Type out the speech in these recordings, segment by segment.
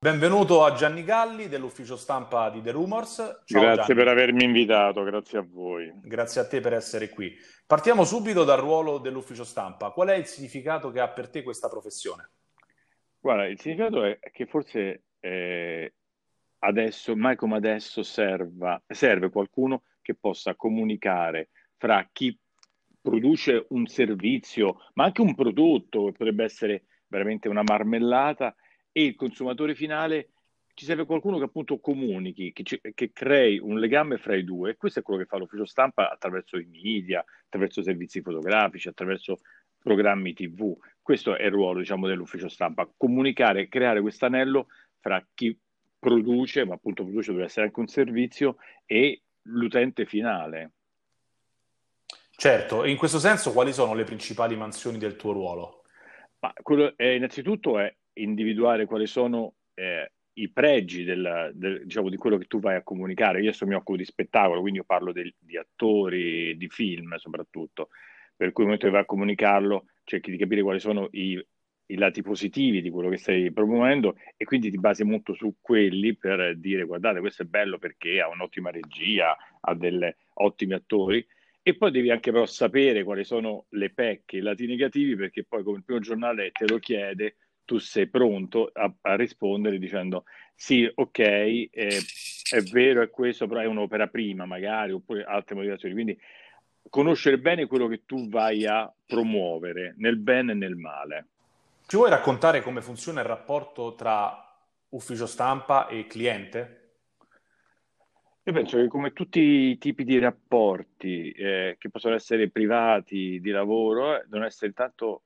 Benvenuto a Gianni Galli dell'ufficio stampa di The Rumors. Ciao, grazie Gianni. Per avermi invitato, grazie a voi. Grazie a te per essere qui. Partiamo subito dal ruolo dell'ufficio stampa. Qual è il significato che ha per te questa professione? Guarda, il significato è che forse adesso, mai come adesso, serve qualcuno che possa comunicare fra chi produce un servizio, ma anche un prodotto che potrebbe essere veramente una marmellata, e il consumatore finale. Ci serve qualcuno che appunto comunichi, che crei un legame fra i due. Questo è quello che fa l'ufficio stampa attraverso i media, attraverso servizi fotografici, attraverso programmi TV. Questo è il ruolo, diciamo, dell'ufficio stampa: comunicare, creare questo anello fra chi produce, ma appunto produce deve essere anche un servizio, e l'utente finale. Certo, e in questo senso quali sono le principali mansioni del tuo ruolo? Ma quello è, innanzitutto è individuare quali sono i pregi diciamo, di quello che tu vai a comunicare. Io adesso mi occupo di spettacolo, quindi io parlo di attori, di film soprattutto, per cui nel momento che vai a comunicarlo cerchi di capire quali sono i lati positivi di quello che stai promuovendo, e quindi ti basi molto su quelli per dire: guardate, questo è bello perché ha un'ottima regia, ha degli ottimi attori. E poi devi anche però sapere quali sono le pecche, i lati negativi, perché poi, come il primo giornale te lo chiede, tu sei pronto a rispondere dicendo: sì, ok, è vero, è questo, però è un'opera prima magari, oppure altre motivazioni. Quindi conoscere bene quello che tu vai a promuovere, nel bene e nel male. Ci vuoi raccontare come funziona il rapporto tra ufficio stampa e cliente? Io penso che, come tutti i tipi di rapporti che possono essere privati, di lavoro, devono essere tanto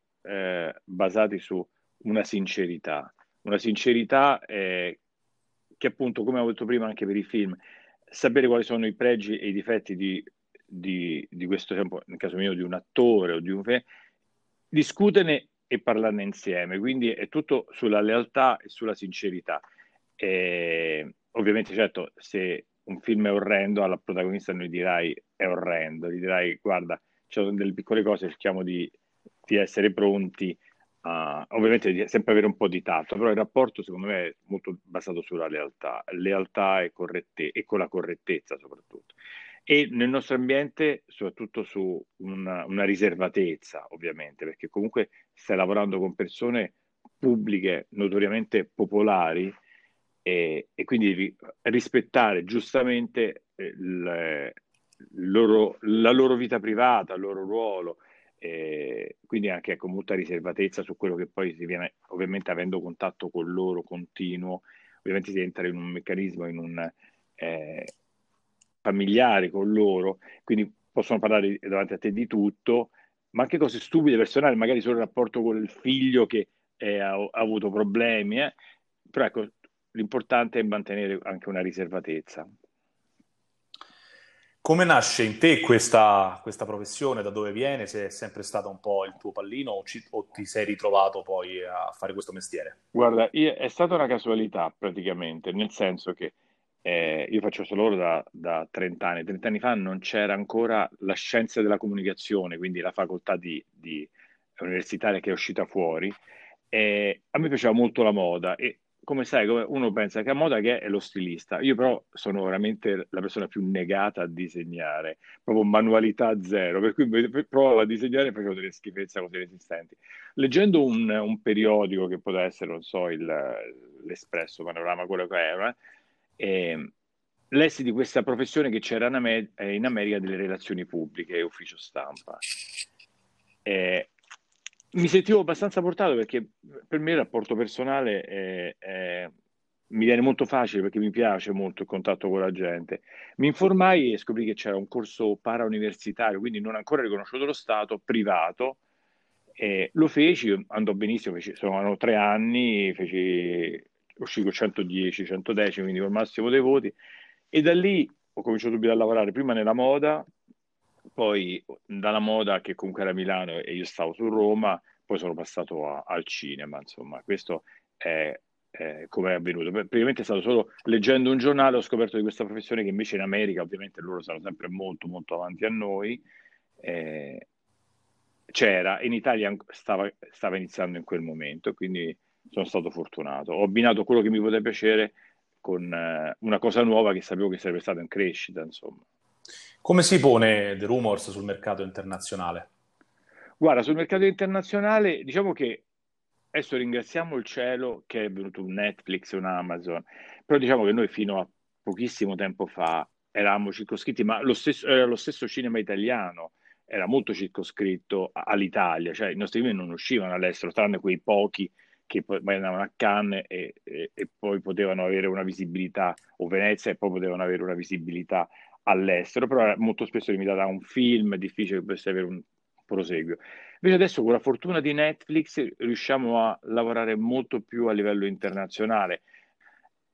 basati su una sincerità che appunto, come avevo detto prima anche per i film, sapere quali sono i pregi e i difetti di questo, nel caso mio, di un attore o di un film, discuterne e parlarne insieme. Quindi è tutto sulla lealtà e sulla sincerità. Ovviamente, certo, se un film è orrendo, alla protagonista non gli dirai è orrendo, gli dirai: guarda, ci sono delle piccole cose, cerchiamo di essere pronti. Ovviamente sempre avere un po' di tatto, però il rapporto secondo me è molto basato sulla lealtà e con la correttezza soprattutto, e nel nostro ambiente soprattutto su una riservatezza, ovviamente, perché comunque stai lavorando con persone pubbliche notoriamente popolari, e quindi rispettare giustamente la loro vita privata, il loro ruolo. Quindi anche con molta riservatezza su quello che poi si viene, ovviamente avendo contatto con loro continuo, ovviamente si entra in un meccanismo, in un familiare con loro, quindi possono parlare davanti a te di tutto, ma anche cose stupide, personali, magari solo il rapporto con il figlio che ha avuto problemi, però ecco, l'importante è mantenere anche una riservatezza. Come nasce in te questa professione? Da dove viene? Se è sempre stato un po' il tuo pallino o ti sei ritrovato poi a fare questo mestiere? Guarda, è stata una casualità praticamente, nel senso che io faccio solo da 30 anni. 30 anni fa non c'era ancora la scienza della comunicazione, quindi la facoltà di universitaria che è uscita fuori. A me piaceva molto la moda e, come sai, uno pensa che a moda che è lo stilista. Io però sono veramente la persona più negata a disegnare, proprio manualità zero, per cui provavo a disegnare e facevo delle schifezze, cose inesistenti. Leggendo un periodico che poteva essere, non so, l'Espresso, Panorama, quello che era, lessi di questa professione che c'era in America delle relazioni pubbliche e ufficio stampa. Mi sentivo abbastanza portato, perché per me il rapporto personale mi viene molto facile, perché mi piace molto il contatto con la gente. Mi informai e scoprì che c'era un corso parauniversitario, quindi non ancora riconosciuto dallo Stato, privato. Lo feci, andò benissimo, sono 3 anni, uscii con 110, 110, quindi col massimo dei voti. E da lì ho cominciato subito a lavorare, prima nella moda, poi dalla moda, che comunque era a Milano e io stavo su Roma, poi sono passato al cinema, insomma, questo è come è avvenuto. Praticamente è stato solo leggendo un giornale ho scoperto di questa professione, che invece in America ovviamente loro sono sempre molto molto avanti a noi, c'era, in Italia stava iniziando in quel momento, quindi sono stato fortunato. Ho abbinato quello che mi poteva piacere con una cosa nuova che sapevo che sarebbe stata in crescita, insomma. Come si pone The Rumors sul mercato internazionale? Guarda, sul mercato internazionale, diciamo che adesso ringraziamo il cielo che è venuto un Netflix e un Amazon, però diciamo che noi fino a pochissimo tempo fa eravamo circoscritti, ma lo stesso cinema italiano era molto circoscritto all'Italia, cioè i nostri film non uscivano all'estero, tranne quei pochi che poi andavano a Cannes e poi potevano avere una visibilità, o Venezia, e poi potevano avere una visibilità all'estero, però era molto spesso limitata a un film, è difficile che potesse avere un proseguio. Invece adesso con la fortuna di Netflix riusciamo a lavorare molto più a livello internazionale.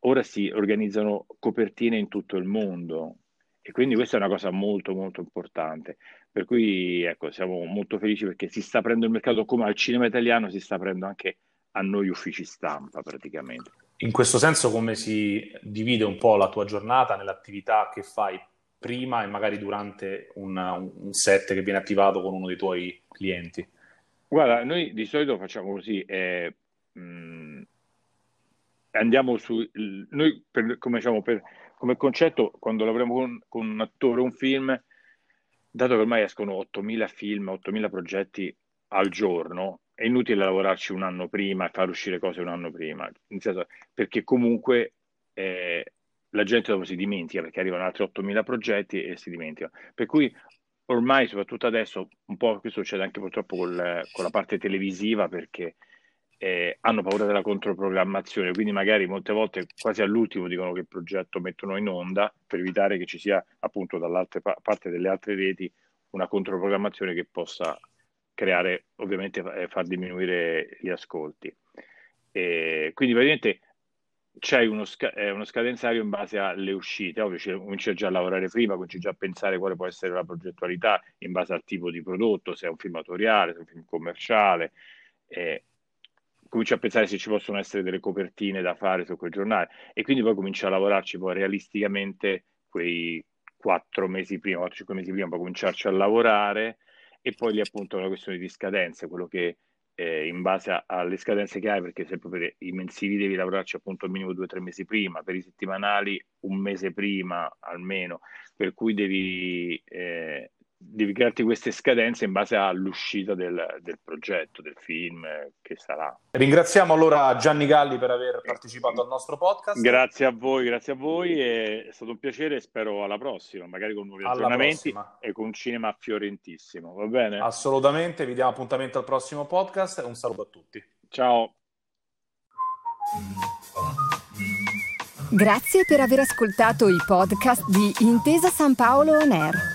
Ora si organizzano copertine in tutto il mondo e quindi questa è una cosa molto molto importante, per cui ecco, siamo molto felici perché si sta aprendo il mercato, come al cinema italiano si sta aprendo anche a noi uffici stampa praticamente. In questo senso come si divide un po' la tua giornata nell'attività che fai prima e magari durante un set che viene attivato con uno dei tuoi clienti? Guarda, noi di solito facciamo così, andiamo su, noi come concetto, quando lavoriamo con un attore un film, dato che ormai escono 8.000 film, 8.000 progetti al giorno, è inutile lavorarci un anno prima e far uscire cose un anno prima, in senso, perché comunque la gente dopo si dimentica, perché arrivano altri 8.000 progetti e si dimentica. Per cui ormai, soprattutto adesso, un po' questo succede anche purtroppo con la parte televisiva, perché hanno paura della controprogrammazione, quindi magari molte volte quasi all'ultimo dicono che il progetto mettono in onda per evitare che ci sia appunto dall'altra parte delle altre reti una controprogrammazione che possa creare, ovviamente far diminuire gli ascolti. E quindi praticamente c'è uno scadenzario in base alle uscite, ovvio cominci già a lavorare prima, cominci già a pensare quale può essere la progettualità in base al tipo di prodotto, se è un film autoriale, se è un film commerciale, cominci a pensare se ci possono essere delle copertine da fare su quel giornale e quindi poi cominci a lavorarci poi realisticamente quei 4-5 mesi prima, poi cominciarci a lavorare e poi lì appunto è una questione di scadenze, quello che in base alle scadenze che hai, perché sempre per i mensili devi lavorarci appunto al minimo 2-3 mesi prima, per i settimanali un mese prima almeno, per cui devi crearti queste scadenze in base all'uscita del progetto, del film che sarà. Ringraziamo allora Gianni Galli per aver partecipato al nostro podcast. Grazie a voi, è stato un piacere, spero alla prossima, magari con nuovi aggiornamenti e con cinema fiorentissimo, va bene? Assolutamente, vi diamo appuntamento al prossimo podcast e un saluto a tutti. Ciao. Grazie per aver ascoltato il podcast di Intesa San Paolo On Air.